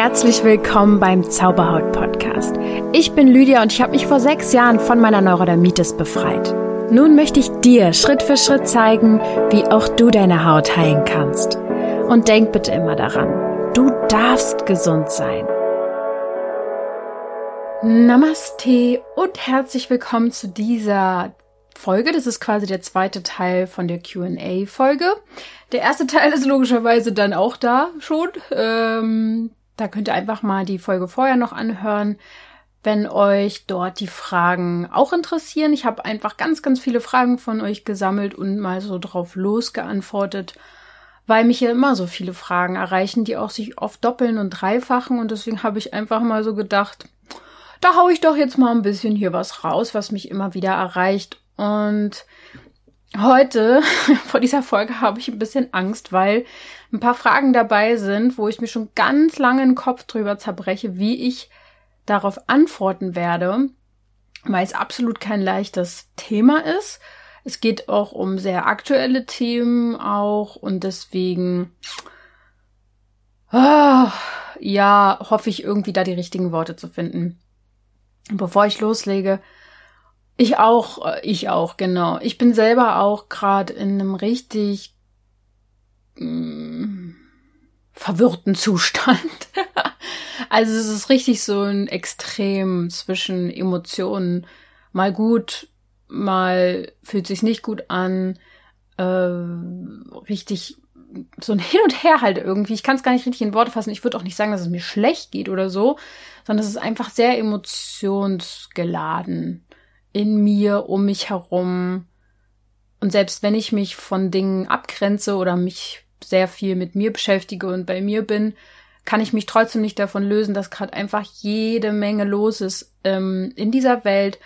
Herzlich willkommen beim Zauberhaut-Podcast. Ich bin Lydia und ich habe mich vor 6 Jahren von meiner Neurodermitis befreit. Nun möchte ich dir Schritt für Schritt zeigen, wie auch du deine Haut heilen kannst. Und denk bitte immer daran, du darfst gesund sein. Namaste und herzlich willkommen zu dieser Folge. Das ist quasi der zweite Teil von der Q&A-Folge. Der erste Teil ist logischerweise dann auch da schon. Da könnt ihr einfach mal die Folge vorher noch anhören, wenn euch dort die Fragen auch interessieren. Ich habe einfach ganz, ganz viele Fragen von euch gesammelt und mal so drauf losgeantwortet, weil mich ja immer so viele Fragen erreichen, die auch sich oft doppeln und dreifachen. Und deswegen habe ich einfach mal so gedacht, da hau ich doch jetzt mal ein bisschen hier was raus, was mich immer wieder erreicht. Und heute, vor dieser Folge, habe ich ein bisschen Angst, weil ein paar Fragen dabei sind, wo ich mir schon ganz lange den Kopf drüber zerbreche, wie ich darauf antworten werde, weil es absolut kein leichtes Thema ist. Es geht auch um sehr aktuelle Themen auch und deswegen hoffe ich irgendwie da die richtigen Worte zu finden. Und bevor ich loslege, ich auch, genau. Ich bin selber auch gerade in einem richtig verwirrten Zustand. Also es ist richtig so ein Extrem zwischen Emotionen. Mal gut, mal fühlt sich's nicht gut an. Richtig so ein Hin und Her halt irgendwie. Ich kann es gar nicht richtig in Worte fassen. Ich würde auch nicht sagen, dass es mir schlecht geht oder so, sondern es ist einfach sehr emotionsgeladen. In mir, um mich herum. Und selbst wenn ich mich von Dingen abgrenze oder mich sehr viel mit mir beschäftige und bei mir bin, kann ich mich trotzdem nicht davon lösen, dass gerade einfach jede Menge los ist in dieser Welt.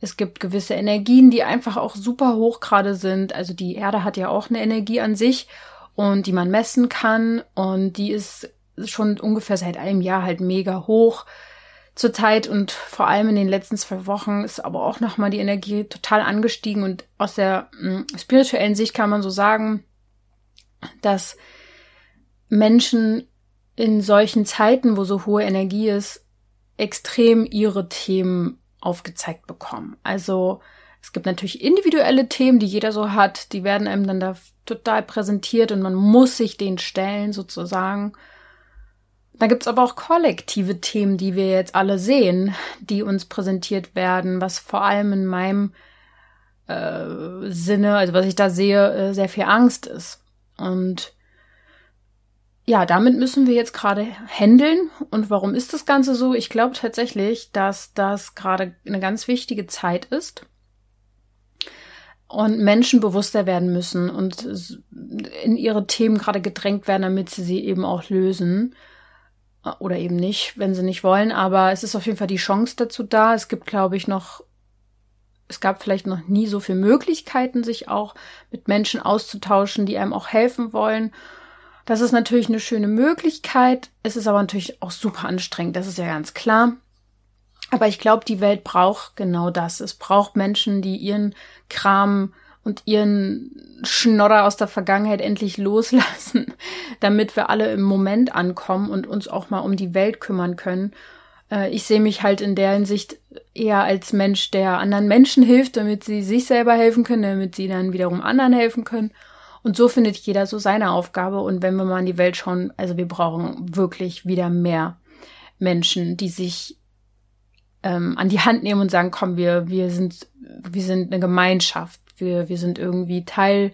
Es gibt gewisse Energien, die einfach auch super hoch gerade sind. Also die Erde hat ja auch eine Energie an sich und die man messen kann. Und die ist schon ungefähr seit einem Jahr halt mega hoch. Zurzeit und vor allem in den letzten 2 Wochen ist aber auch nochmal die Energie total angestiegen und aus der spirituellen Sicht kann man so sagen, dass Menschen in solchen Zeiten, wo so hohe Energie ist, extrem ihre Themen aufgezeigt bekommen. Also es gibt natürlich individuelle Themen, die jeder so hat, die werden einem dann da total präsentiert und man muss sich denen stellen sozusagen. Da gibt's aber auch kollektive Themen, die wir jetzt alle sehen, die uns präsentiert werden, was vor allem in meinem Sinne, also was ich da sehe, sehr viel Angst ist. Und ja, damit müssen wir jetzt gerade handeln. Und warum ist das Ganze so? Ich glaube tatsächlich, dass das gerade eine ganz wichtige Zeit ist und Menschen bewusster werden müssen und in ihre Themen gerade gedrängt werden, damit sie eben auch lösen. Oder eben nicht, wenn sie nicht wollen. Aber es ist auf jeden Fall die Chance dazu da. Es gibt, glaube ich, es gab vielleicht noch nie so viele Möglichkeiten, sich auch mit Menschen auszutauschen, die einem auch helfen wollen. Das ist natürlich eine schöne Möglichkeit. Es ist aber natürlich auch super anstrengend. Das ist ja ganz klar. Aber ich glaube, die Welt braucht genau das. Es braucht Menschen, die ihren Kram und ihren Schnodder aus der Vergangenheit endlich loslassen, damit wir alle im Moment ankommen und uns auch mal um die Welt kümmern können. Ich sehe mich halt in der Hinsicht eher als Mensch, der anderen Menschen hilft, damit sie sich selber helfen können, damit sie dann wiederum anderen helfen können. Und so findet jeder so seine Aufgabe. Und wenn wir mal in die Welt schauen, also wir brauchen wirklich wieder mehr Menschen, die sich an die Hand nehmen und sagen, komm, wir sind eine Gemeinschaft. Wir sind irgendwie Teil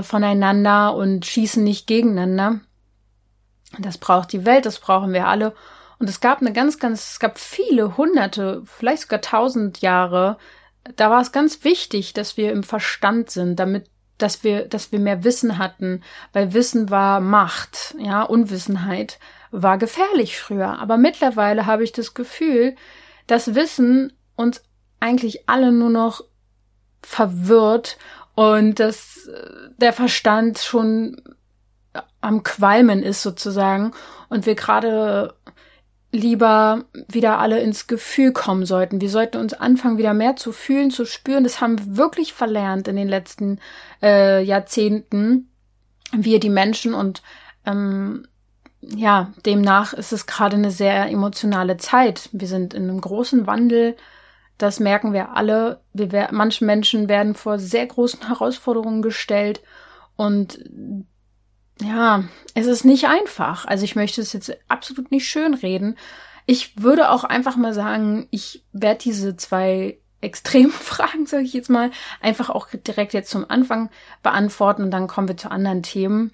voneinander und schießen nicht gegeneinander. Das braucht die Welt, das brauchen wir alle. Und es gab viele hunderte, vielleicht sogar 1000 Jahre, da war es ganz wichtig, dass wir im Verstand sind, damit, dass wir mehr Wissen hatten, weil Wissen war Macht, ja, Unwissenheit war gefährlich früher. Aber mittlerweile habe ich das Gefühl, dass Wissen uns eigentlich alle nur noch verwirrt und dass der Verstand schon am Qualmen ist sozusagen und wir gerade lieber wieder alle ins Gefühl kommen sollten. Wir sollten uns anfangen, wieder mehr zu fühlen, zu spüren. Das haben wir wirklich verlernt in den letzten Jahrzehnten, wir die Menschen und ja, demnach ist es gerade eine sehr emotionale Zeit. Wir sind in einem großen Wandel. Das merken wir alle. Manche Menschen werden vor sehr großen Herausforderungen gestellt. Und ja, es ist nicht einfach. Also ich möchte es jetzt absolut nicht schönreden. Ich würde auch einfach mal sagen, ich werde diese zwei Extremfragen, sage ich jetzt mal, einfach auch direkt jetzt zum Anfang beantworten. Und dann kommen wir zu anderen Themen.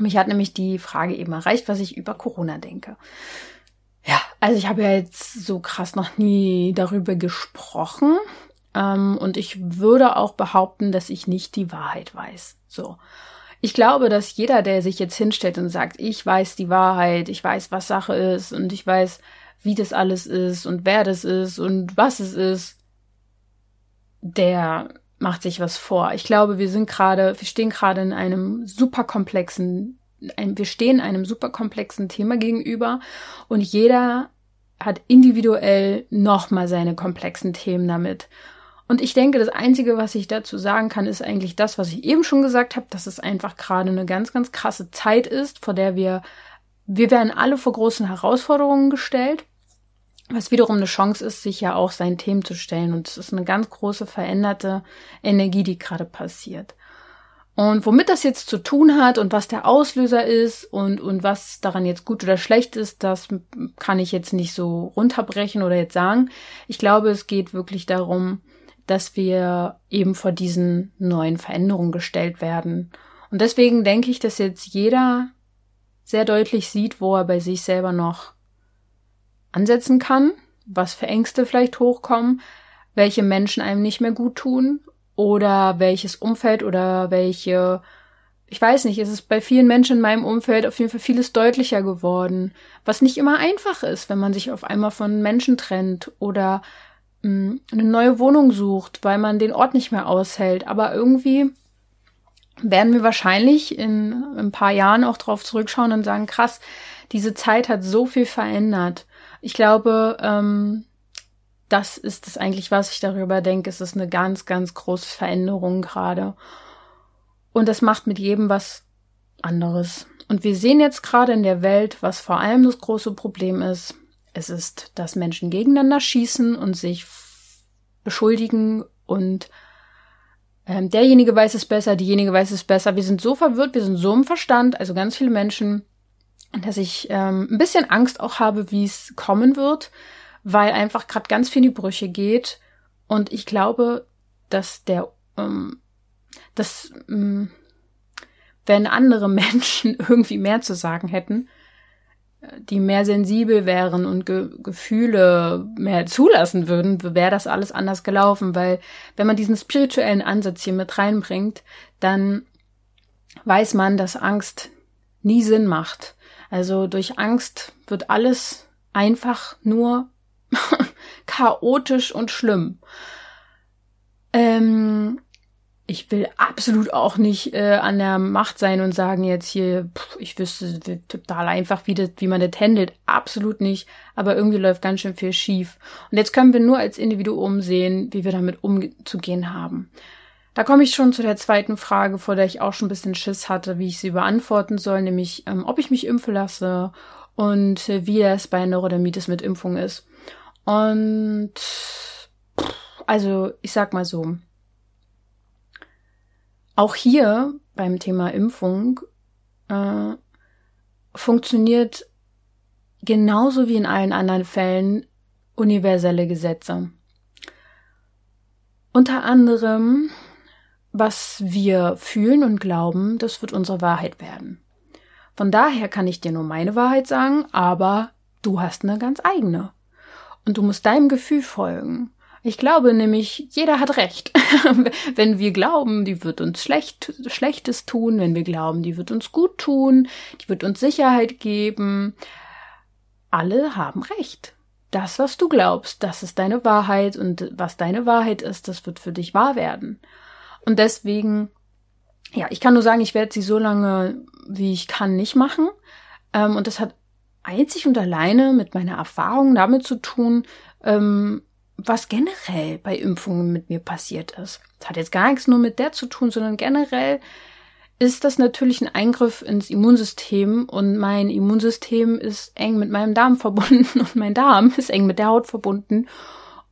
Mich hat nämlich die Frage eben erreicht, was ich über Corona denke. Ja, also ich habe ja jetzt so krass noch nie darüber gesprochen. Und ich würde auch behaupten, dass ich nicht die Wahrheit weiß. So. Ich glaube, dass jeder, der sich jetzt hinstellt und sagt, ich weiß die Wahrheit, ich weiß, was Sache ist und ich weiß, wie das alles ist und wer das ist und was es ist, der macht sich was vor. Ich glaube, wir stehen gerade einem super komplexen Thema gegenüber und jeder hat individuell nochmal seine komplexen Themen damit. Und ich denke, das Einzige, was ich dazu sagen kann, ist eigentlich das, was ich eben schon gesagt habe, dass es einfach gerade eine ganz, ganz krasse Zeit ist, vor der wir werden alle vor großen Herausforderungen gestellt, was wiederum eine Chance ist, sich ja auch seinen Themen zu stellen. Und es ist eine ganz große veränderte Energie, die gerade passiert. Und womit das jetzt zu tun hat und was der Auslöser ist und was daran jetzt gut oder schlecht ist, das kann ich jetzt nicht so runterbrechen oder jetzt sagen. Ich glaube, es geht wirklich darum, dass wir eben vor diesen neuen Veränderungen gestellt werden. Und deswegen denke ich, dass jetzt jeder sehr deutlich sieht, wo er bei sich selber noch ansetzen kann, was für Ängste vielleicht hochkommen, welche Menschen einem nicht mehr gut tun oder welches Umfeld oder welche, ich weiß nicht, es ist bei vielen Menschen in meinem Umfeld auf jeden Fall vieles deutlicher geworden, was nicht immer einfach ist, wenn man sich auf einmal von Menschen trennt oder eine neue Wohnung sucht, weil man den Ort nicht mehr aushält. Aber irgendwie werden wir wahrscheinlich in ein paar Jahren auch drauf zurückschauen und sagen, krass, diese Zeit hat so viel verändert. Ich glaube, das ist das eigentlich, was ich darüber denke. Es ist eine ganz, ganz große Veränderung gerade. Und das macht mit jedem was anderes. Und wir sehen jetzt gerade in der Welt, was vor allem das große Problem ist. Es ist, dass Menschen gegeneinander schießen und sich beschuldigen und derjenige weiß es besser, diejenige weiß es besser. Wir sind so verwirrt, wir sind so im Verstand, also ganz viele Menschen, dass ich ein bisschen Angst auch habe, wie es kommen wird, weil einfach gerade ganz viel in die Brüche geht. Und ich glaube, dass wenn andere Menschen irgendwie mehr zu sagen hätten, die mehr sensibel wären und Gefühle mehr zulassen würden, wäre das alles anders gelaufen. Weil wenn man diesen spirituellen Ansatz hier mit reinbringt, dann weiß man, dass Angst nie Sinn macht. Also durch Angst wird alles einfach nur chaotisch und schlimm. Ich will absolut auch nicht an der Macht sein und sagen jetzt hier, ich wüsste total einfach, wie man das handelt. Absolut nicht. Aber irgendwie läuft ganz schön viel schief. Und jetzt können wir nur als Individuum sehen, wie wir damit umzugehen haben. Da komme ich schon zu der zweiten Frage, vor der ich auch schon ein bisschen Schiss hatte, wie ich sie beantworten soll. Nämlich, ob ich mich impfen lasse und wie das bei Neurodermitis mit Impfung ist. Und also ich sag mal so, auch hier beim Thema Impfung funktioniert genauso wie in allen anderen Fällen universelle Gesetze. Unter anderem, was wir fühlen und glauben, das wird unsere Wahrheit werden. Von daher kann ich dir nur meine Wahrheit sagen, aber du hast eine ganz eigene. Und du musst deinem Gefühl folgen. Ich glaube nämlich, jeder hat recht. Wenn wir glauben, die wird uns Schlechtes tun, wenn wir glauben, die wird uns gut tun, die wird uns Sicherheit geben. Alle haben recht. Das, was du glaubst, das ist deine Wahrheit und was deine Wahrheit ist, das wird für dich wahr werden. Und deswegen, ja, ich kann nur sagen, ich werde sie so lange, wie ich kann, nicht machen. Und das hat einzig und alleine mit meiner Erfahrung damit zu tun, was generell bei Impfungen mit mir passiert ist. Das hat jetzt gar nichts nur mit der zu tun, sondern generell ist das natürlich ein Eingriff ins Immunsystem und mein Immunsystem ist eng mit meinem Darm verbunden und mein Darm ist eng mit der Haut verbunden.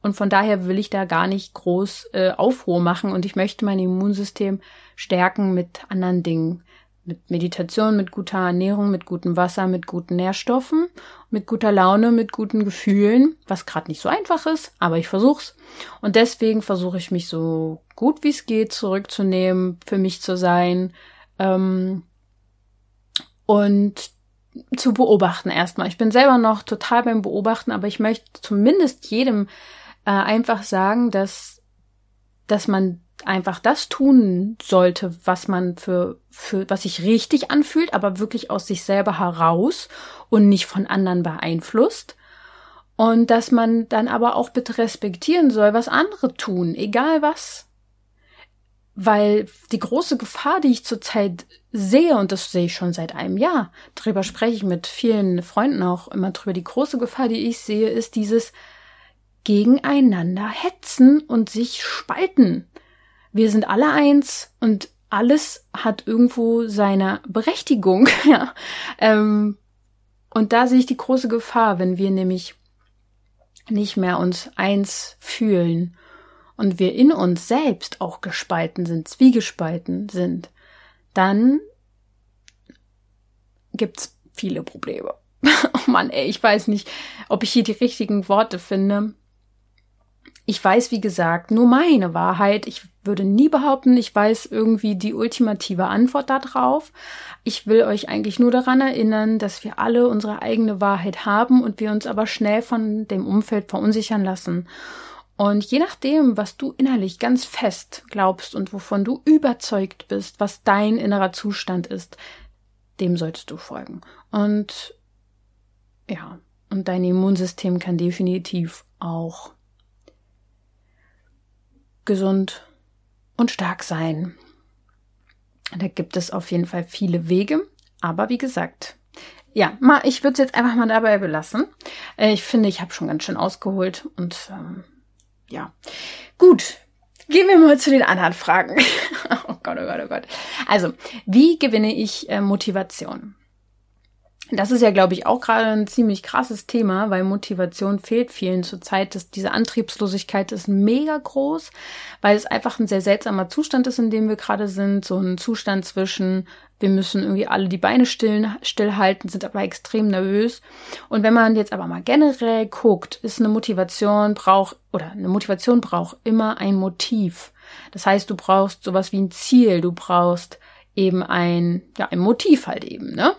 Und von daher will ich da gar nicht groß Aufruhr machen und ich möchte mein Immunsystem stärken mit anderen Dingen. Mit Meditation, mit guter Ernährung, mit gutem Wasser, mit guten Nährstoffen, mit guter Laune, mit guten Gefühlen, was gerade nicht so einfach ist, aber ich versuch's. Und deswegen versuche ich mich so gut wie es geht zurückzunehmen, für mich zu sein und zu beobachten erstmal. Ich bin selber noch total beim Beobachten, aber ich möchte zumindest jedem einfach sagen, dass man einfach das tun sollte, was man was sich richtig anfühlt, aber wirklich aus sich selber heraus und nicht von anderen beeinflusst. Und dass man dann aber auch bitte respektieren soll, was andere tun, egal was. Weil die große Gefahr, die ich zurzeit sehe, und das sehe ich schon seit einem Jahr, darüber spreche ich mit vielen Freunden auch immer drüber, die große Gefahr, die ich sehe, ist dieses Gegeneinander hetzen und sich spalten. Wir sind alle eins und alles hat irgendwo seine Berechtigung. Ja. Und da sehe ich die große Gefahr, wenn wir nämlich nicht mehr uns eins fühlen und wir in uns selbst auch gespalten sind, zwiegespalten sind, dann gibt's viele Probleme. Oh Mann, ey, ich weiß nicht, ob ich hier die richtigen Worte finde. Ich weiß, wie gesagt, nur meine Wahrheit. Ich würde nie behaupten, ich weiß irgendwie die ultimative Antwort darauf. Ich will euch eigentlich nur daran erinnern, dass wir alle unsere eigene Wahrheit haben und wir uns aber schnell von dem Umfeld verunsichern lassen. Und je nachdem, was du innerlich ganz fest glaubst und wovon du überzeugt bist, was dein innerer Zustand ist, dem solltest du folgen. Und ja, und dein Immunsystem kann definitiv auch gesund und stark sein. Da gibt es auf jeden Fall viele Wege, aber wie gesagt, ja, ich würde es jetzt einfach mal dabei belassen. Ich finde, ich habe schon ganz schön ausgeholt und ja. Gut, gehen wir mal zu den anderen Fragen. Oh Gott, oh Gott, oh Gott. Also, wie gewinne ich Motivation? Das ist ja, glaube ich, auch gerade ein ziemlich krasses Thema, weil Motivation fehlt vielen zurzeit. Diese Antriebslosigkeit ist mega groß, weil es einfach ein sehr seltsamer Zustand ist, in dem wir gerade sind. So ein Zustand zwischen, wir müssen irgendwie alle die Beine stillhalten, sind aber extrem nervös. Und wenn man jetzt aber mal generell guckt, eine Motivation braucht immer ein Motiv. Das heißt, du brauchst sowas wie ein Ziel, du brauchst eben ein Motiv halt eben, ne?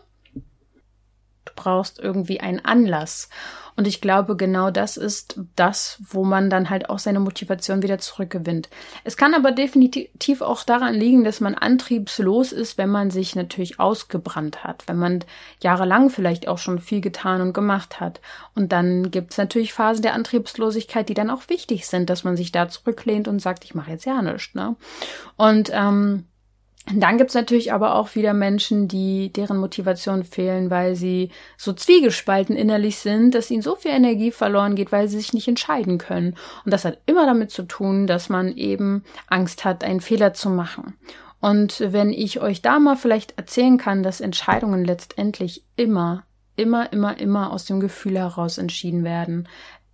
Brauchst irgendwie einen Anlass. Und ich glaube, genau das ist das, wo man dann halt auch seine Motivation wieder zurückgewinnt. Es kann aber definitiv auch daran liegen, dass man antriebslos ist, wenn man sich natürlich ausgebrannt hat, wenn man jahrelang vielleicht auch schon viel getan und gemacht hat. Und dann gibt es natürlich Phasen der Antriebslosigkeit, die dann auch wichtig sind, dass man sich da zurücklehnt und sagt, ich mache jetzt ja nichts, ne? Und dann gibt's natürlich aber auch wieder Menschen, deren Motivation fehlen, weil sie so zwiegespalten innerlich sind, dass ihnen so viel Energie verloren geht, weil sie sich nicht entscheiden können. Und das hat immer damit zu tun, dass man eben Angst hat, einen Fehler zu machen. Und wenn ich euch da mal vielleicht erzählen kann, dass Entscheidungen letztendlich immer aus dem Gefühl heraus entschieden werden.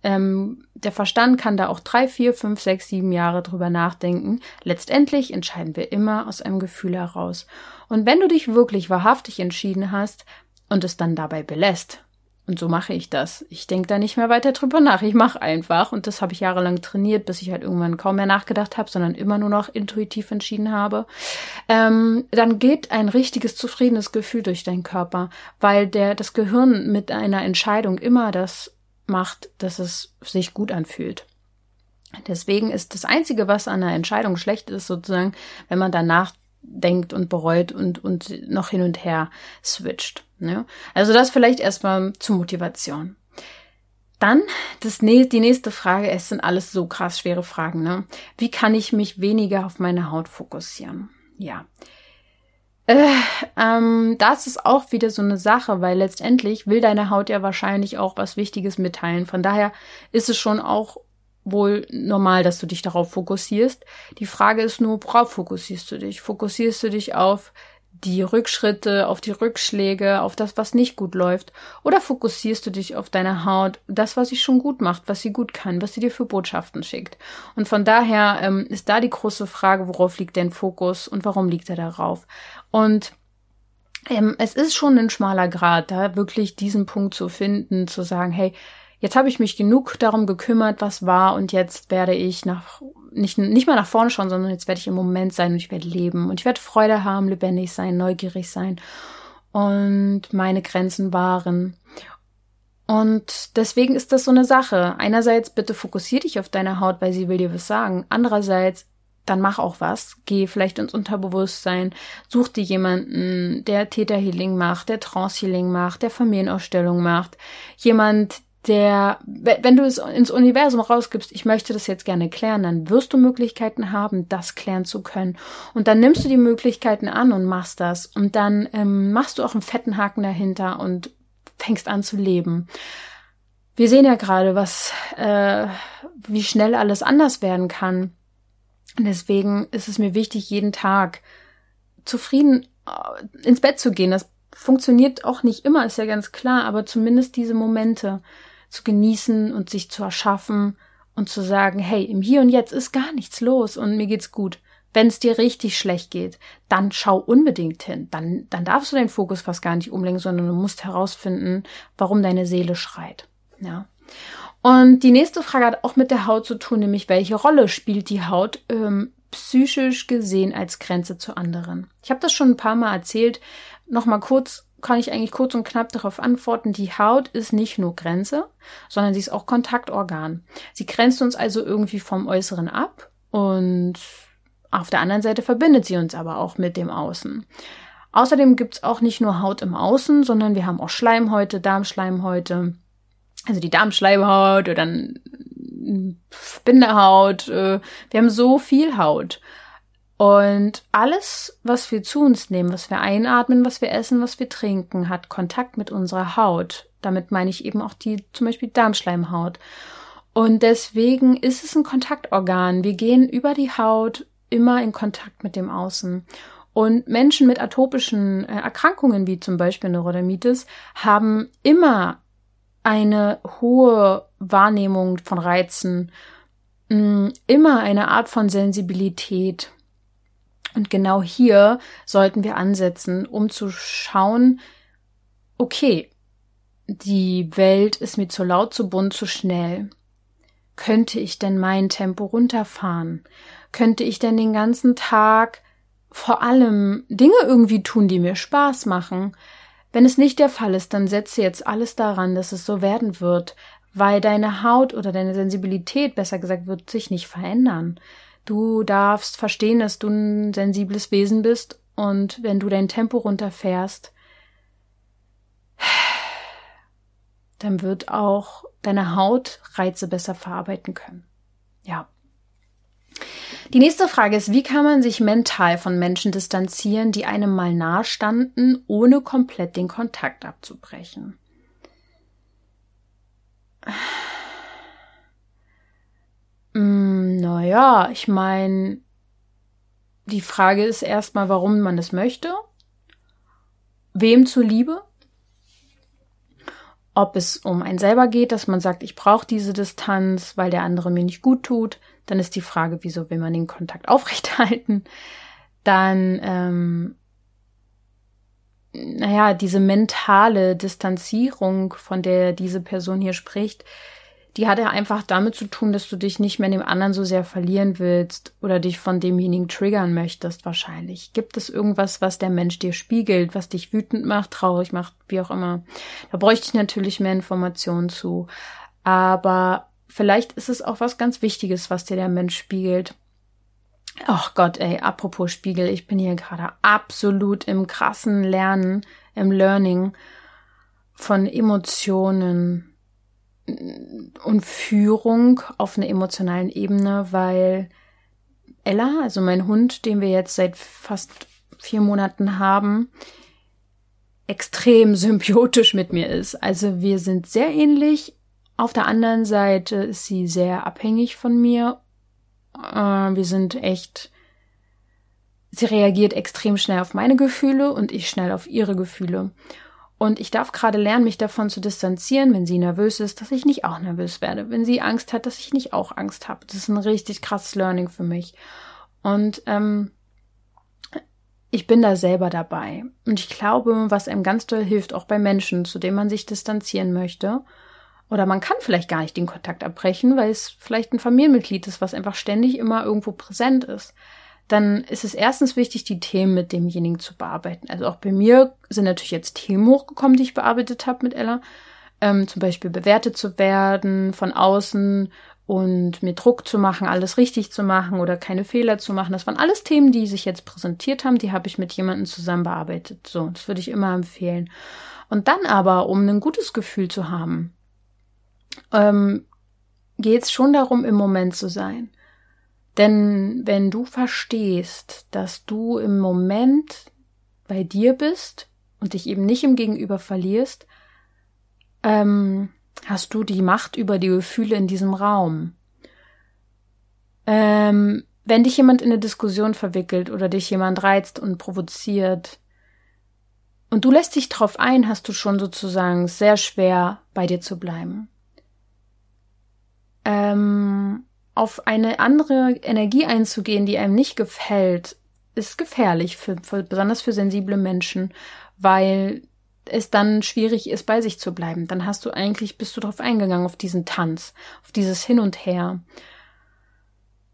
Der Verstand kann da auch 3, 4, 5, 6, 7 Jahre drüber nachdenken. Letztendlich entscheiden wir immer aus einem Gefühl heraus. Und wenn du dich wirklich wahrhaftig entschieden hast und es dann dabei belässt, und so mache ich das, ich denke da nicht mehr weiter drüber nach, ich mache einfach. Und das habe ich jahrelang trainiert, bis ich halt irgendwann kaum mehr nachgedacht habe, sondern immer nur noch intuitiv entschieden habe. Dann geht ein richtiges, zufriedenes Gefühl durch deinen Körper, weil das Gehirn mit einer Entscheidung immer das macht, dass es sich gut anfühlt. Deswegen ist das Einzige, was an einer Entscheidung schlecht ist, sozusagen, wenn man danach denkt und bereut und noch hin und her switcht. Ne? Also das vielleicht erstmal zur Motivation. Dann die nächste Frage, es sind alles so krass schwere Fragen. Ne? Wie kann ich mich weniger auf meine Haut fokussieren? Ja. Das ist auch wieder so eine Sache, weil letztendlich will deine Haut ja wahrscheinlich auch was Wichtiges mitteilen. Von daher ist es schon auch wohl normal, dass du dich darauf fokussierst. Die Frage ist nur, worauf fokussierst du dich? Fokussierst du dich auf die Rückschritte, auf die Rückschläge, auf das, was nicht gut läuft? Oder fokussierst du dich auf deine Haut, das, was sie schon gut macht, was sie gut kann, was sie dir für Botschaften schickt? Und von daher ist da die große Frage, worauf liegt dein Fokus und warum liegt er darauf? Und es ist schon ein schmaler Grat, da wirklich diesen Punkt zu finden, zu sagen, hey, jetzt habe ich mich genug darum gekümmert, was war, und jetzt werde ich nicht mal nach vorne schauen, sondern jetzt werde ich im Moment sein und ich werde leben und ich werde Freude haben, lebendig sein, neugierig sein und meine Grenzen wahren. Und deswegen ist das so eine Sache. Einerseits bitte fokussier dich auf deine Haut, weil sie will dir was sagen. Andererseits dann mach auch was. Geh vielleicht ins Unterbewusstsein, such dir jemanden, der Theta-Healing macht, der Trance-Healing macht, der Familienaufstellung macht. Jemand, der, wenn du es ins Universum rausgibst, ich möchte das jetzt gerne klären, dann wirst du Möglichkeiten haben, das klären zu können. Und dann nimmst du die Möglichkeiten an und machst das. Und dann machst du auch einen fetten Haken dahinter und fängst an zu leben. Wir sehen ja gerade, wie schnell alles anders werden kann. Und deswegen ist es mir wichtig, jeden Tag zufrieden ins Bett zu gehen. Das funktioniert auch nicht immer, ist ja ganz klar, aber zumindest diese Momente zu genießen und sich zu erschaffen und zu sagen, hey, im Hier und Jetzt ist gar nichts los und mir geht's gut. Wenn es dir richtig schlecht geht, dann schau unbedingt hin. Dann darfst du deinen Fokus fast gar nicht umlenken, sondern du musst herausfinden, warum deine Seele schreit. Ja. Und die nächste Frage hat auch mit der Haut zu tun, nämlich welche Rolle spielt die Haut psychisch gesehen als Grenze zu anderen? Ich habe das schon ein paar Mal erzählt. Nochmal kurz, kann ich eigentlich kurz und knapp darauf antworten. Die Haut ist nicht nur Grenze, sondern sie ist auch Kontaktorgan. Sie grenzt uns also irgendwie vom Äußeren ab und auf der anderen Seite verbindet sie uns aber auch mit dem Außen. Außerdem gibt's auch nicht nur Haut im Außen, sondern wir haben auch Schleimhäute, Darmschleimhäute. Also die Darmschleimhaut oder dann Bindehaut. Wir haben so viel Haut. Und alles, was wir zu uns nehmen, was wir einatmen, was wir essen, was wir trinken, hat Kontakt mit unserer Haut. Damit meine ich eben auch die zum Beispiel Darmschleimhaut. Und deswegen ist es ein Kontaktorgan. Wir gehen über die Haut immer in Kontakt mit dem Außen. Und Menschen mit atopischen Erkrankungen, wie zum Beispiel Neurodermitis, haben immer eine hohe Wahrnehmung von Reizen, immer eine Art von Sensibilität. Und genau hier sollten wir ansetzen, um zu schauen, okay, die Welt ist mir zu laut, zu bunt, zu schnell. Könnte ich denn mein Tempo runterfahren? Könnte ich denn den ganzen Tag vor allem Dinge irgendwie tun, die mir Spaß machen? Wenn es nicht der Fall ist, dann setze jetzt alles daran, dass es so werden wird, weil deine Haut oder deine Sensibilität, besser gesagt, wird sich nicht verändern. Du darfst verstehen, dass du ein sensibles Wesen bist und wenn du dein Tempo runterfährst, dann wird auch deine Haut Reize besser verarbeiten können. Ja. Die nächste Frage ist, wie kann man sich mental von Menschen distanzieren, die einem mal nahe standen, ohne komplett den Kontakt abzubrechen? Naja, ich meine, die Frage ist erstmal, warum man das möchte, wem zuliebe, ob es um einen selber geht, dass man sagt, ich brauche diese Distanz, weil der andere mir nicht gut tut. Dann ist die Frage, wieso will man den Kontakt aufrechterhalten? Dann, diese mentale Distanzierung, von der diese Person hier spricht, die hat ja einfach damit zu tun, dass du dich nicht mehr in dem anderen so sehr verlieren willst oder dich von demjenigen triggern möchtest wahrscheinlich. Gibt es irgendwas, was der Mensch dir spiegelt, was dich wütend macht, traurig macht, wie auch immer? Da bräuchte ich natürlich mehr Informationen zu. Aber vielleicht ist es auch was ganz Wichtiges, was dir der Mensch spiegelt. Ach Gott, ey, apropos Spiegel, ich bin hier gerade absolut im krassen Lernen, im Learning von Emotionen und Führung auf einer emotionalen Ebene, weil Ella, also mein Hund, den wir jetzt seit fast 4 Monaten haben, extrem symbiotisch mit mir ist. Also wir sind sehr ähnlich. Auf der anderen Seite ist sie sehr abhängig von mir. Wir sind echt Sie reagiert extrem schnell auf meine Gefühle und ich schnell auf ihre Gefühle. Und ich darf gerade lernen, mich davon zu distanzieren, wenn sie nervös ist, dass ich nicht auch nervös werde. Wenn sie Angst hat, dass ich nicht auch Angst habe. Das ist ein richtig krasses Learning für mich. Und ich bin da selber dabei. Und ich glaube, was einem ganz doll hilft, auch bei Menschen, zu denen man sich distanzieren möchte, oder man kann vielleicht gar nicht den Kontakt abbrechen, weil es vielleicht ein Familienmitglied ist, was einfach ständig immer irgendwo präsent ist, dann ist es erstens wichtig, die Themen mit demjenigen zu bearbeiten. Also auch bei mir sind natürlich jetzt Themen hochgekommen, die ich bearbeitet habe mit Ella. Zum Beispiel bewertet zu werden von außen und mir Druck zu machen, alles richtig zu machen oder keine Fehler zu machen. Das waren alles Themen, die sich jetzt präsentiert haben, die habe ich mit jemandem zusammen bearbeitet. So, das würde ich immer empfehlen. Und dann aber, um ein gutes Gefühl zu haben, geht es schon darum, im Moment zu sein. Denn wenn du verstehst, dass du im Moment bei dir bist und dich eben nicht im Gegenüber verlierst, hast du die Macht über die Gefühle in diesem Raum. Wenn dich jemand in eine Diskussion verwickelt oder dich jemand reizt und provoziert und du lässt dich drauf ein, hast du schon sozusagen sehr schwer, bei dir zu bleiben. Auf eine andere Energie einzugehen, die einem nicht gefällt, ist gefährlich, besonders für sensible Menschen, weil es dann schwierig ist, bei sich zu bleiben. Dann bist du drauf eingegangen, auf diesen Tanz, auf dieses Hin und Her.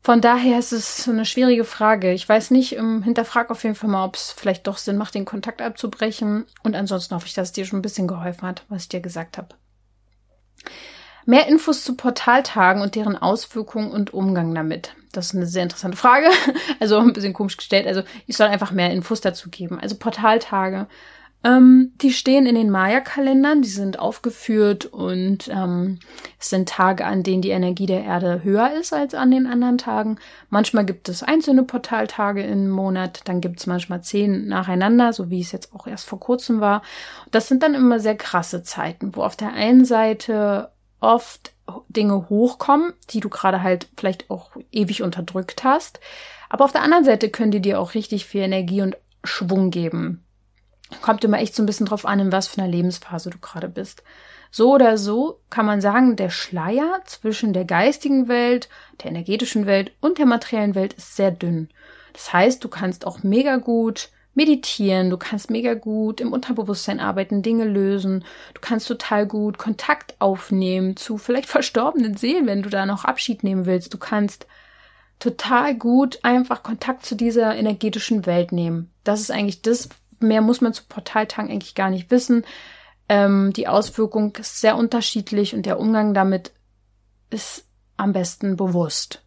Von daher ist es so eine schwierige Frage. Ich weiß nicht, hinterfrag auf jeden Fall mal, ob es vielleicht doch Sinn macht, den Kontakt abzubrechen. Und ansonsten hoffe ich, dass es dir schon ein bisschen geholfen hat, was ich dir gesagt habe. Mehr Infos zu Portaltagen und deren Auswirkungen und Umgang damit. Das ist eine sehr interessante Frage, also ein bisschen komisch gestellt. Also ich soll einfach mehr Infos dazu geben. Also Portaltage, die stehen in den Maya-Kalendern, die sind aufgeführt und es sind Tage, an denen die Energie der Erde höher ist als an den anderen Tagen. Manchmal gibt es einzelne Portaltage im Monat, dann gibt es manchmal 10 nacheinander, so wie es jetzt auch erst vor kurzem war. Das sind dann immer sehr krasse Zeiten, wo auf der einen Seite oft Dinge hochkommen, die du gerade halt vielleicht auch ewig unterdrückt hast. Aber auf der anderen Seite können die dir auch richtig viel Energie und Schwung geben. Kommt immer echt so ein bisschen drauf an, in was für einer Lebensphase du gerade bist. So oder so kann man sagen, der Schleier zwischen der geistigen Welt, der energetischen Welt und der materiellen Welt ist sehr dünn. Das heißt, du kannst auch mega gut meditieren, du kannst mega gut im Unterbewusstsein arbeiten, Dinge lösen, du kannst total gut Kontakt aufnehmen zu vielleicht verstorbenen Seelen, wenn du da noch Abschied nehmen willst. Du kannst total gut einfach Kontakt zu dieser energetischen Welt nehmen. Das ist eigentlich das, mehr muss man zu Portaltagen eigentlich gar nicht wissen. Die Auswirkung ist sehr unterschiedlich und der Umgang damit ist am besten bewusst.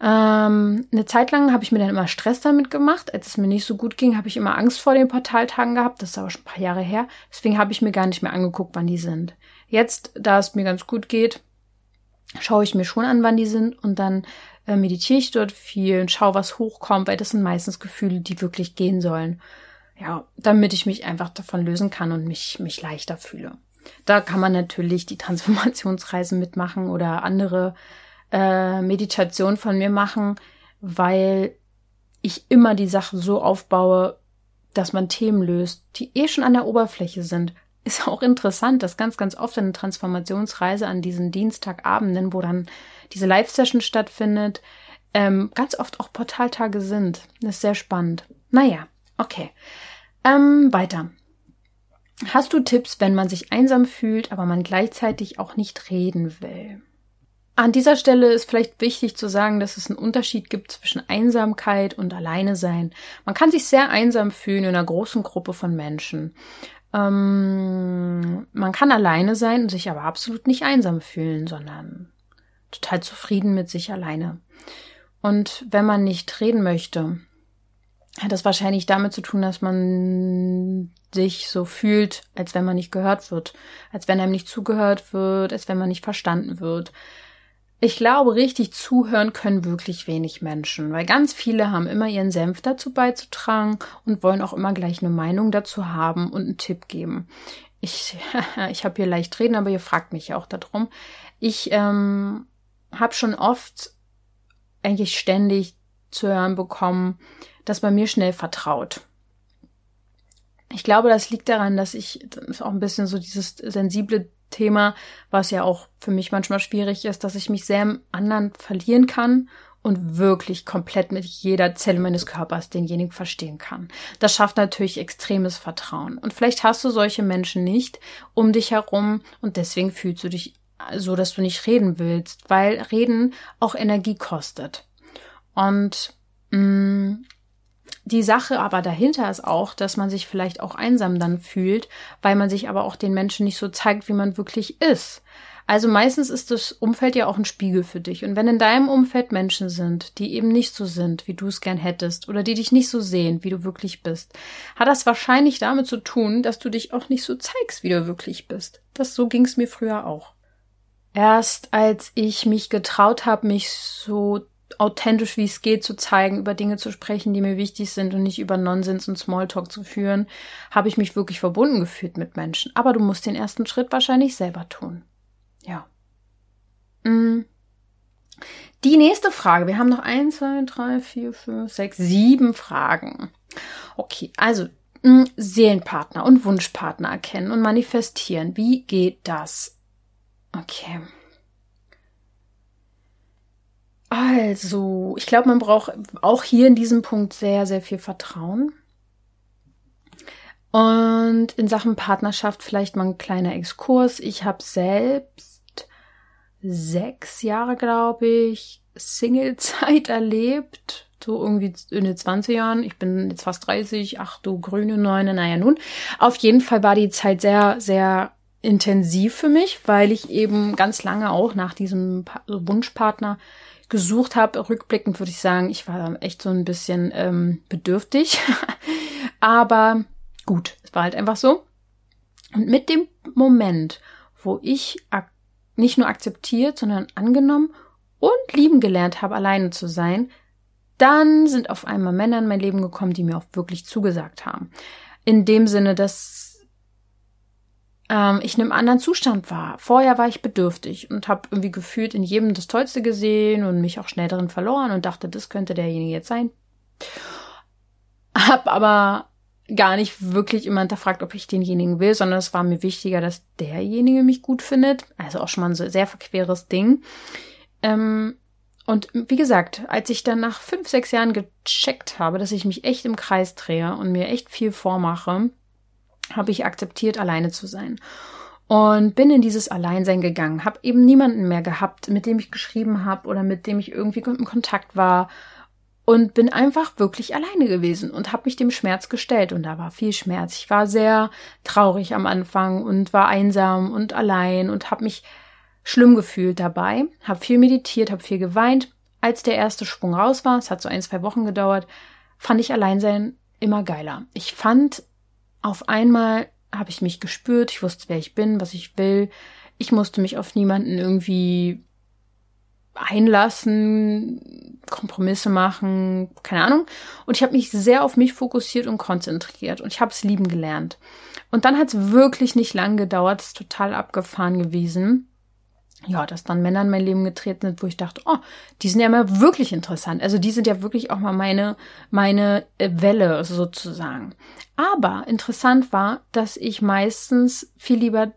Eine Zeit lang habe ich mir dann immer Stress damit gemacht. Als es mir nicht so gut ging, habe ich immer Angst vor den Portaltagen gehabt. Das ist aber schon ein paar Jahre her. Deswegen habe ich mir gar nicht mehr angeguckt, wann die sind. Jetzt, da es mir ganz gut geht, schaue ich mir schon an, wann die sind. Und dann meditiere ich dort viel und schaue, was hochkommt, weil das sind meistens Gefühle, die wirklich gehen sollen. Ja, damit ich mich einfach davon lösen kann und mich leichter fühle. Da kann man natürlich die Transformationsreisen mitmachen oder andere Meditation von mir machen, weil ich immer die Sache so aufbaue, dass man Themen löst, die schon an der Oberfläche sind. Ist auch interessant, dass ganz, ganz oft eine Transformationsreise an diesen Dienstagabenden, wo dann diese Live-Session stattfindet, ganz oft auch Portaltage sind. Das ist sehr spannend. Naja, okay. Weiter. Hast du Tipps, wenn man sich einsam fühlt, aber man gleichzeitig auch nicht reden will? An dieser Stelle ist vielleicht wichtig zu sagen, dass es einen Unterschied gibt zwischen Einsamkeit und Alleinesein. Man kann sich sehr einsam fühlen in einer großen Gruppe von Menschen. Man kann alleine sein und sich aber absolut nicht einsam fühlen, sondern total zufrieden mit sich alleine. Und wenn man nicht reden möchte, hat das wahrscheinlich damit zu tun, dass man sich so fühlt, als wenn man nicht gehört wird, als wenn einem nicht zugehört wird, als wenn man nicht verstanden wird. Ich glaube, richtig zuhören können wirklich wenig Menschen, weil ganz viele haben immer ihren Senf dazu beizutragen und wollen auch immer gleich eine Meinung dazu haben und einen Tipp geben. Ich habe hier leicht reden, aber ihr fragt mich ja auch darum. Ich habe schon oft eigentlich ständig zu hören bekommen, dass man mir schnell vertraut. Ich glaube, das liegt daran, dass das ist auch ein bisschen so dieses sensible Thema, was ja auch für mich manchmal schwierig ist, dass ich mich sehr im anderen verlieren kann und wirklich komplett mit jeder Zelle meines Körpers denjenigen verstehen kann. Das schafft natürlich extremes Vertrauen. Und vielleicht hast du solche Menschen nicht um dich herum und deswegen fühlst du dich so, dass du nicht reden willst, weil Reden auch Energie kostet. Und die Sache aber dahinter ist auch, dass man sich vielleicht auch einsam dann fühlt, weil man sich aber auch den Menschen nicht so zeigt, wie man wirklich ist. Also meistens ist das Umfeld ja auch ein Spiegel für dich. Und wenn in deinem Umfeld Menschen sind, die eben nicht so sind, wie du es gern hättest, oder die dich nicht so sehen, wie du wirklich bist, hat das wahrscheinlich damit zu tun, dass du dich auch nicht so zeigst, wie du wirklich bist. So ging es mir früher auch. Erst als ich mich getraut habe, mich so authentisch, wie es geht, zu zeigen, über Dinge zu sprechen, die mir wichtig sind und nicht über Nonsens und Smalltalk zu führen, habe ich mich wirklich verbunden gefühlt mit Menschen. Aber du musst den ersten Schritt wahrscheinlich selber tun. Ja. Die nächste Frage. Wir haben noch 1, 2, 3, 4, 5, 6, 7 Fragen. Okay, also Seelenpartner und Wunschpartner erkennen und manifestieren. Wie geht das? Okay. Also, ich glaube, man braucht auch hier in diesem Punkt sehr, sehr viel Vertrauen. Und in Sachen Partnerschaft vielleicht mal ein kleiner Exkurs. Ich habe selbst 6 Jahre, glaube ich, Single-Zeit erlebt. So irgendwie in den 20 Jahren. Ich bin jetzt fast 30. Ach du grüne Neune, naja nun. Auf jeden Fall war die Zeit sehr, sehr intensiv für mich, weil ich eben ganz lange auch nach diesem Wunschpartner gesucht habe. Rückblickend würde ich sagen, ich war echt so ein bisschen bedürftig. Aber gut, es war halt einfach so. Und mit dem Moment, wo ich nicht nur akzeptiert, sondern angenommen und lieben gelernt habe, alleine zu sein, dann sind auf einmal Männer in mein Leben gekommen, die mir auch wirklich zugesagt haben. In dem Sinne, dass ich in einem anderen Zustand war. Vorher war ich bedürftig und habe irgendwie gefühlt in jedem das Tollste gesehen und mich auch schnell darin verloren und dachte, das könnte derjenige jetzt sein. Hab aber gar nicht wirklich immer hinterfragt, ob ich denjenigen will, sondern es war mir wichtiger, dass derjenige mich gut findet. Also auch schon mal ein sehr verqueres Ding. Und wie gesagt, als ich dann nach 5, 6 Jahren gecheckt habe, dass ich mich echt im Kreis drehe und mir echt viel vormache, habe ich akzeptiert, alleine zu sein. Und bin in dieses Alleinsein gegangen. Habe eben niemanden mehr gehabt, mit dem ich geschrieben habe oder mit dem ich irgendwie in Kontakt war. Und bin einfach wirklich alleine gewesen und habe mich dem Schmerz gestellt. Und da war viel Schmerz. Ich war sehr traurig am Anfang und war einsam und allein und habe mich schlimm gefühlt dabei. Habe viel meditiert, habe viel geweint. Als der erste Schwung raus war, es hat so 1, 2 Wochen gedauert, fand ich Alleinsein immer geiler. Auf einmal habe ich mich gespürt, ich wusste, wer ich bin, was ich will. Ich musste mich auf niemanden irgendwie einlassen, Kompromisse machen, keine Ahnung. Und ich habe mich sehr auf mich fokussiert und konzentriert und ich habe es lieben gelernt. Und dann hat es wirklich nicht lang gedauert, es ist total abgefahren gewesen. Ja, dass dann Männer in mein Leben getreten sind, wo ich dachte, oh, die sind ja mal wirklich interessant. Also die sind ja wirklich auch mal meine Welle sozusagen. Aber interessant war, dass ich meistens viel lieber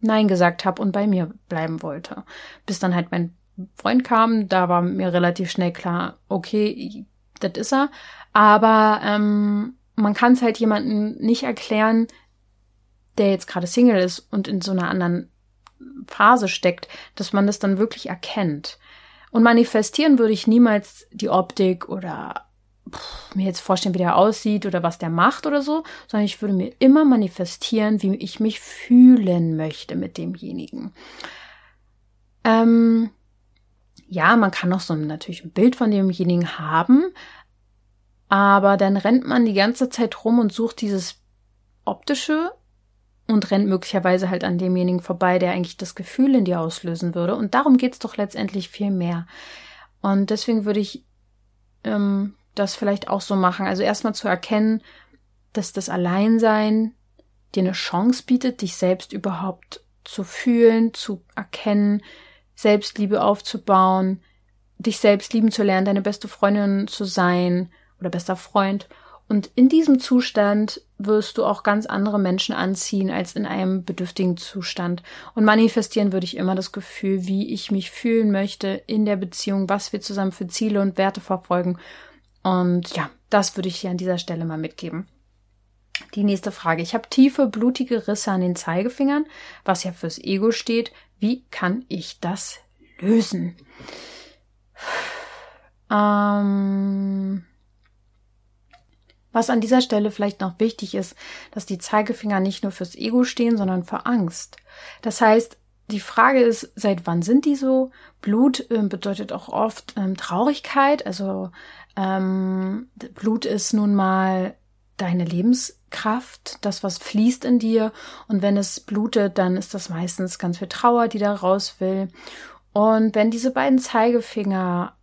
Nein gesagt habe und bei mir bleiben wollte. Bis dann halt mein Freund kam, da war mir relativ schnell klar, okay, das ist er. Aber man kann es halt jemandem nicht erklären, der jetzt gerade Single ist und in so einer anderen Phase steckt, dass man das dann wirklich erkennt. Und manifestieren würde ich niemals die Optik oder mir jetzt vorstellen, wie der aussieht oder was der macht oder so, sondern ich würde mir immer manifestieren, wie ich mich fühlen möchte mit demjenigen. Ja, man kann auch so natürlich ein Bild von demjenigen haben, aber dann rennt man die ganze Zeit rum und sucht dieses optische und rennt möglicherweise halt an demjenigen vorbei, der eigentlich das Gefühl in dir auslösen würde. Und darum geht's doch letztendlich viel mehr. Und deswegen würde ich das vielleicht auch so machen. Also erstmal zu erkennen, dass das Alleinsein dir eine Chance bietet, dich selbst überhaupt zu fühlen, zu erkennen, Selbstliebe aufzubauen, dich selbst lieben zu lernen, deine beste Freundin zu sein oder bester Freund. Und in diesem Zustand wirst du auch ganz andere Menschen anziehen als in einem bedürftigen Zustand. Und manifestieren würde ich immer das Gefühl, wie ich mich fühlen möchte in der Beziehung, was wir zusammen für Ziele und Werte verfolgen. Und ja, das würde ich dir an dieser Stelle mal mitgeben. Die nächste Frage. Ich habe tiefe, blutige Risse an den Zeigefingern, was ja fürs Ego steht. Wie kann ich das lösen? Was an dieser Stelle vielleicht noch wichtig ist, dass die Zeigefinger nicht nur fürs Ego stehen, sondern für Angst. Das heißt, die Frage ist, seit wann sind die so? Blut bedeutet auch oft Traurigkeit. Also Blut ist nun mal deine Lebenskraft, das, was fließt in dir. Und wenn es blutet, dann ist das meistens ganz viel Trauer, die da raus will. Und wenn diese beiden Zeigefinger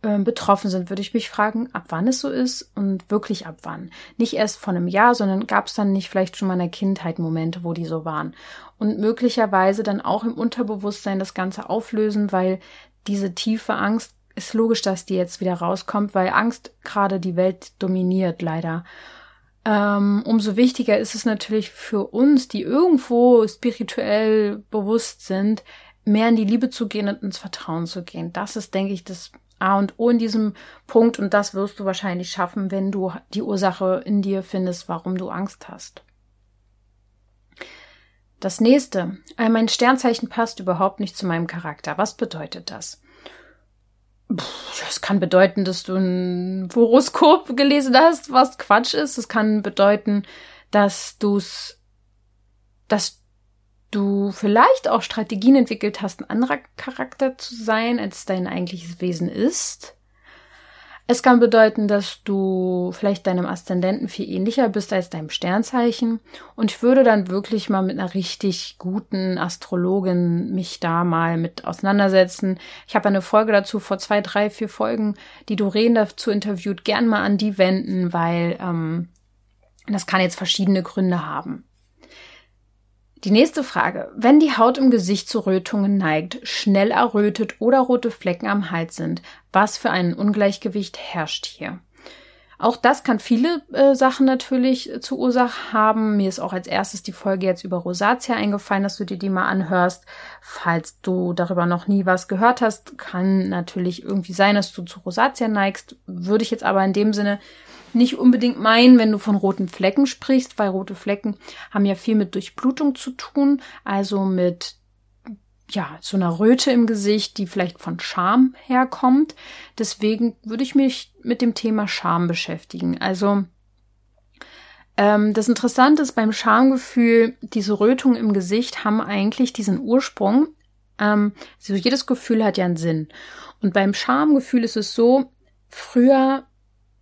betroffen sind, würde ich mich fragen, ab wann es so ist und wirklich ab wann. Nicht erst vor einem Jahr, sondern gab es dann nicht vielleicht schon mal in der Kindheit Momente, wo die so waren. Und möglicherweise dann auch im Unterbewusstsein das Ganze auflösen, weil diese tiefe Angst, ist logisch, dass die jetzt wieder rauskommt, weil Angst gerade die Welt dominiert, leider. Umso wichtiger ist es natürlich für uns, die irgendwo spirituell bewusst sind, mehr in die Liebe zu gehen und ins Vertrauen zu gehen. Das ist, denke ich, das A und O in diesem Punkt, und das wirst du wahrscheinlich schaffen, wenn du die Ursache in dir findest, warum du Angst hast. Das nächste. Mein Sternzeichen passt überhaupt nicht zu meinem Charakter. Was bedeutet das? Das kann bedeuten, dass du ein Horoskop gelesen hast, was Quatsch ist. Es kann bedeuten, dass du vielleicht auch Strategien entwickelt hast, ein anderer Charakter zu sein, als dein eigentliches Wesen ist. Es kann bedeuten, dass du vielleicht deinem Aszendenten viel ähnlicher bist als deinem Sternzeichen. Und ich würde dann wirklich mal mit einer richtig guten Astrologin mich da mal mit auseinandersetzen. Ich habe eine Folge dazu vor 2, 3, 4 Folgen, die Doreen dazu interviewt, gern mal an die wenden, weil das kann jetzt verschiedene Gründe haben. Die nächste Frage. Wenn die Haut im Gesicht zu Rötungen neigt, schnell errötet oder rote Flecken am Hals sind, was für ein Ungleichgewicht herrscht hier? Auch das kann viele Sachen natürlich zur Ursache haben. Mir ist auch als erstes die Folge jetzt über Rosazea eingefallen, dass du dir die mal anhörst. Falls du darüber noch nie was gehört hast, kann natürlich irgendwie sein, dass du zu Rosazea neigst. Würde ich jetzt aber in dem Sinne nicht unbedingt meinen, wenn du von roten Flecken sprichst, weil rote Flecken haben ja viel mit Durchblutung zu tun, also mit so einer Röte im Gesicht, die vielleicht von Scham herkommt. Deswegen würde ich mich mit dem Thema Scham beschäftigen. Also das Interessante ist beim Schamgefühl, diese Rötungen im Gesicht haben eigentlich diesen Ursprung. Also jedes Gefühl hat ja einen Sinn. Und beim Schamgefühl ist es so, früher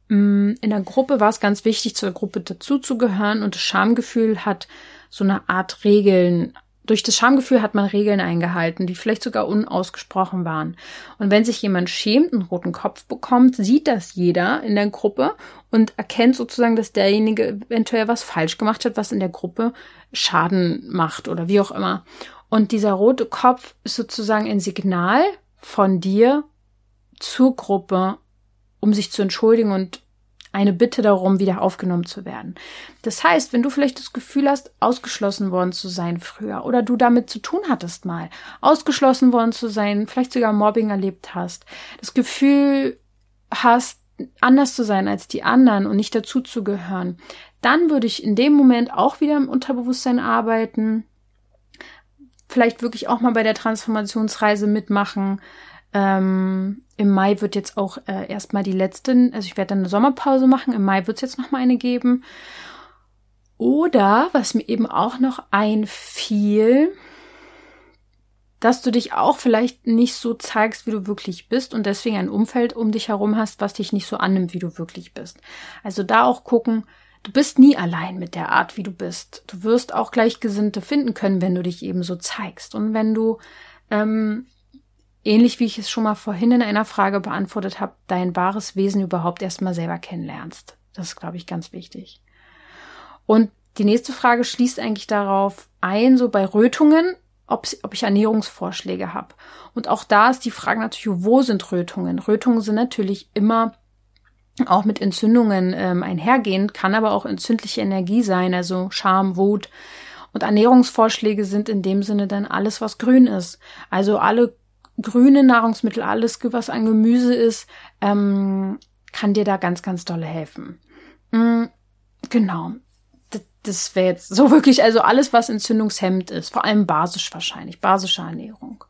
in der Gruppe war es ganz wichtig, zur Gruppe dazuzugehören, und das Schamgefühl hat so eine Art Regeln. Durch das Schamgefühl hat man Regeln eingehalten, die vielleicht sogar unausgesprochen waren. Und wenn sich jemand schämt, einen roten Kopf bekommt, sieht das jeder in der Gruppe und erkennt sozusagen, dass derjenige eventuell was falsch gemacht hat, was in der Gruppe Schaden macht oder wie auch immer. Und dieser rote Kopf ist sozusagen ein Signal von dir zur Gruppe, um sich zu entschuldigen und eine Bitte darum, wieder aufgenommen zu werden. Das heißt, wenn du vielleicht das Gefühl hast, ausgeschlossen worden zu sein früher, oder du damit zu tun hattest mal, ausgeschlossen worden zu sein, vielleicht sogar Mobbing erlebt hast, das Gefühl hast, anders zu sein als die anderen und nicht dazuzugehören, dann würde ich in dem Moment auch wieder im Unterbewusstsein arbeiten, vielleicht wirklich auch mal bei der Transformationsreise mitmachen. Im Mai wird jetzt auch erstmal die letzten, also ich werde dann eine Sommerpause machen, im Mai wird es jetzt nochmal eine geben. Oder, was mir eben auch noch einfiel, dass du dich auch vielleicht nicht so zeigst, wie du wirklich bist, und deswegen ein Umfeld um dich herum hast, was dich nicht so annimmt, wie du wirklich bist. Also da auch gucken, du bist nie allein mit der Art, wie du bist. Du wirst auch Gleichgesinnte finden können, wenn du dich eben so zeigst. Und wenn du ähnlich wie ich es schon mal vorhin in einer Frage beantwortet habe, dein wahres Wesen überhaupt erstmal selber kennenlernst. Das ist, glaube ich, ganz wichtig. Und die nächste Frage schließt eigentlich darauf ein, so bei Rötungen ob ich Ernährungsvorschläge habe. Und auch da ist die Frage natürlich, wo sind Rötungen? Rötungen sind natürlich immer auch mit Entzündungen einhergehend, kann aber auch entzündliche Energie sein, also Scham, Wut. Und Ernährungsvorschläge sind in dem Sinne dann alles, was grün ist. Also alle grüne Nahrungsmittel, alles, was an Gemüse ist, kann dir da ganz, ganz dolle helfen. Genau. Das wäre jetzt so wirklich, also alles, was entzündungshemmend ist, vor allem basisch wahrscheinlich, basische Ernährung.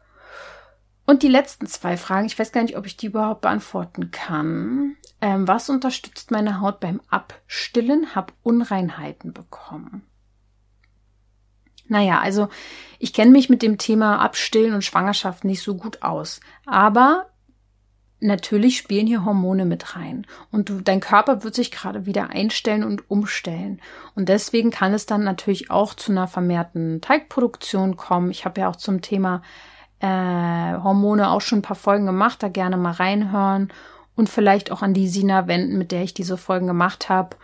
Und die letzten zwei Fragen, ich weiß gar nicht, ob ich die überhaupt beantworten kann. Was unterstützt meine Haut beim Abstillen? Hab Unreinheiten bekommen. Naja, also ich kenne mich mit dem Thema Abstillen und Schwangerschaft nicht so gut aus, aber natürlich spielen hier Hormone mit rein und dein Körper wird sich gerade wieder einstellen und umstellen und deswegen kann es dann natürlich auch zu einer vermehrten Teigproduktion kommen. Ich habe ja auch zum Thema Hormone auch schon ein paar Folgen gemacht, da gerne mal reinhören und vielleicht auch an die Sina wenden, mit der ich diese Folgen gemacht habe.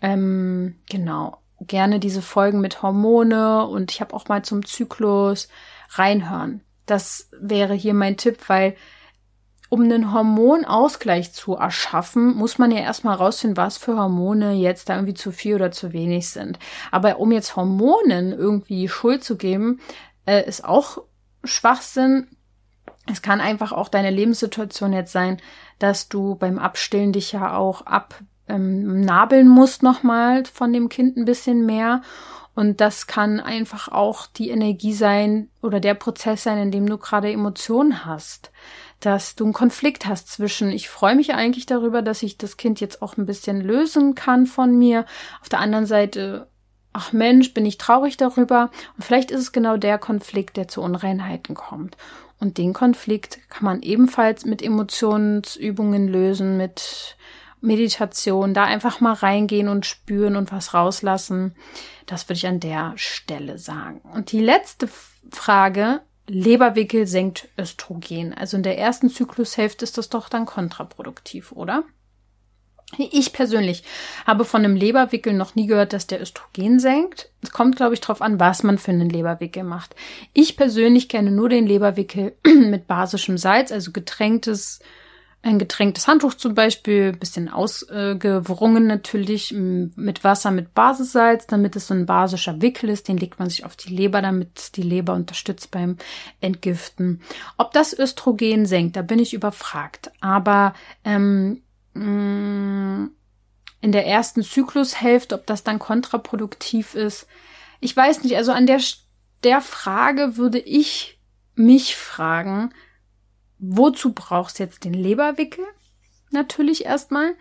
Genau, gerne diese Folgen mit Hormone und ich habe auch mal zum Zyklus reinhören. Das wäre hier mein Tipp, weil um einen Hormonausgleich zu erschaffen, muss man ja erstmal rausfinden, was für Hormone jetzt da irgendwie zu viel oder zu wenig sind. Aber um jetzt Hormonen irgendwie Schuld zu geben, ist auch Schwachsinn. Es kann einfach auch deine Lebenssituation jetzt sein, dass du beim Abstillen dich ja auch abnabeln musst nochmal von dem Kind ein bisschen mehr. Und das kann einfach auch die Energie sein oder der Prozess sein, in dem du gerade Emotionen hast. Dass du einen Konflikt hast zwischen, ich freue mich eigentlich darüber, dass ich das Kind jetzt auch ein bisschen lösen kann von mir. Auf der anderen Seite, ach Mensch, bin ich traurig darüber. Und vielleicht ist es genau der Konflikt, der zu Unreinheiten kommt. Und den Konflikt kann man ebenfalls mit Emotionsübungen lösen, mit Meditation, da einfach mal reingehen und spüren und was rauslassen. Das würde ich an der Stelle sagen. Und die letzte Frage: Leberwickel senkt Östrogen. Also in der ersten Zyklushälfte ist das doch dann kontraproduktiv, oder? Ich persönlich habe von einem Leberwickel noch nie gehört, dass der Östrogen senkt. Es kommt, glaube ich, drauf an, was man für einen Leberwickel macht. Ich persönlich kenne nur den Leberwickel mit basischem Salz, also ein getränktes Handtuch zum Beispiel, bisschen ausgewrungen natürlich, mit Wasser, mit Basissalz, damit es so ein basischer Wickel ist. Den legt man sich auf die Leber, damit die Leber unterstützt beim Entgiften. Ob das Östrogen senkt, da bin ich überfragt. Aber in der ersten Zyklushälfte, ob das dann kontraproduktiv ist, ich weiß nicht. Also an der Frage würde ich mich fragen, wozu brauchst du jetzt den Leberwickel? Natürlich erstmal.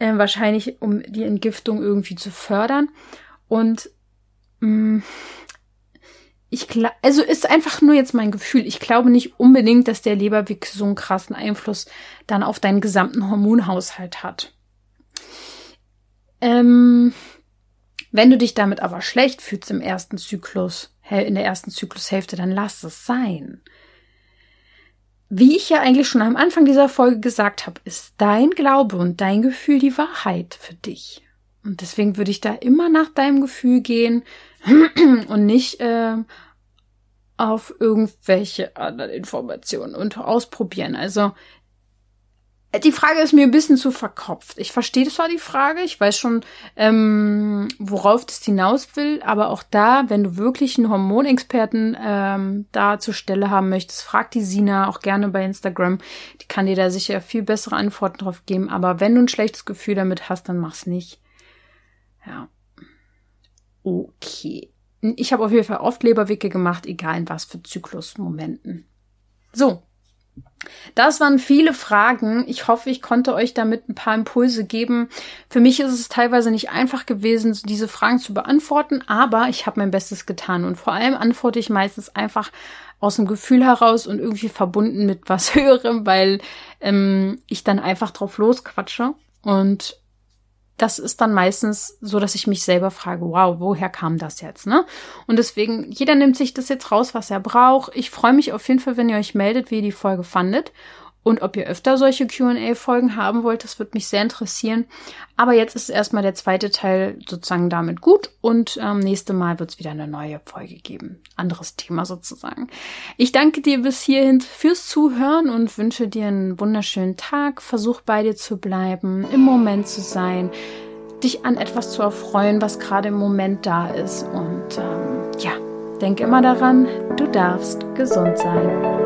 Wahrscheinlich, um die Entgiftung irgendwie zu fördern. Und also ist einfach nur jetzt mein Gefühl. Ich glaube nicht unbedingt, dass der Leberwickel so einen krassen Einfluss dann auf deinen gesamten Hormonhaushalt hat. Wenn du dich damit aber schlecht fühlst in der ersten Zyklushälfte, dann lass es sein. Wie ich ja eigentlich schon am Anfang dieser Folge gesagt habe, ist dein Glaube und dein Gefühl die Wahrheit für dich. Und deswegen würde ich da immer nach deinem Gefühl gehen und nicht auf irgendwelche anderen Informationen und ausprobieren. Also die Frage ist mir ein bisschen zu verkopft. Ich verstehe zwar die Frage, ich weiß schon, worauf das hinaus will, aber auch da, wenn du wirklich einen Hormonexperten da zur Stelle haben möchtest, frag die Sina auch gerne bei Instagram. Die kann dir da sicher viel bessere Antworten drauf geben, aber wenn du ein schlechtes Gefühl damit hast, dann mach's nicht. Ja. Okay. Ich habe auf jeden Fall oft Leberwickel gemacht, egal in was für Zyklusmomenten. So. Das waren viele Fragen. Ich hoffe, ich konnte euch damit ein paar Impulse geben. Für mich ist es teilweise nicht einfach gewesen, diese Fragen zu beantworten, aber ich habe mein Bestes getan. Und vor allem antworte ich meistens einfach aus dem Gefühl heraus und irgendwie verbunden mit was Höherem, weil ich dann einfach drauf losquatsche. Und das ist dann meistens so, dass ich mich selber frage, wow, woher kam das jetzt, ne? Und deswegen, jeder nimmt sich das jetzt raus, was er braucht. Ich freue mich auf jeden Fall, wenn ihr euch meldet, wie ihr die Folge fandet. Und ob ihr öfter solche Q&A-Folgen haben wollt, das würde mich sehr interessieren. Aber jetzt ist erstmal der zweite Teil sozusagen damit gut. Und nächste Mal wird es wieder eine neue Folge geben. Anderes Thema sozusagen. Ich danke dir bis hierhin fürs Zuhören und wünsche dir einen wunderschönen Tag. Versuch bei dir zu bleiben, im Moment zu sein, dich an etwas zu erfreuen, was gerade im Moment da ist. Und ja, denk immer daran, du darfst gesund sein.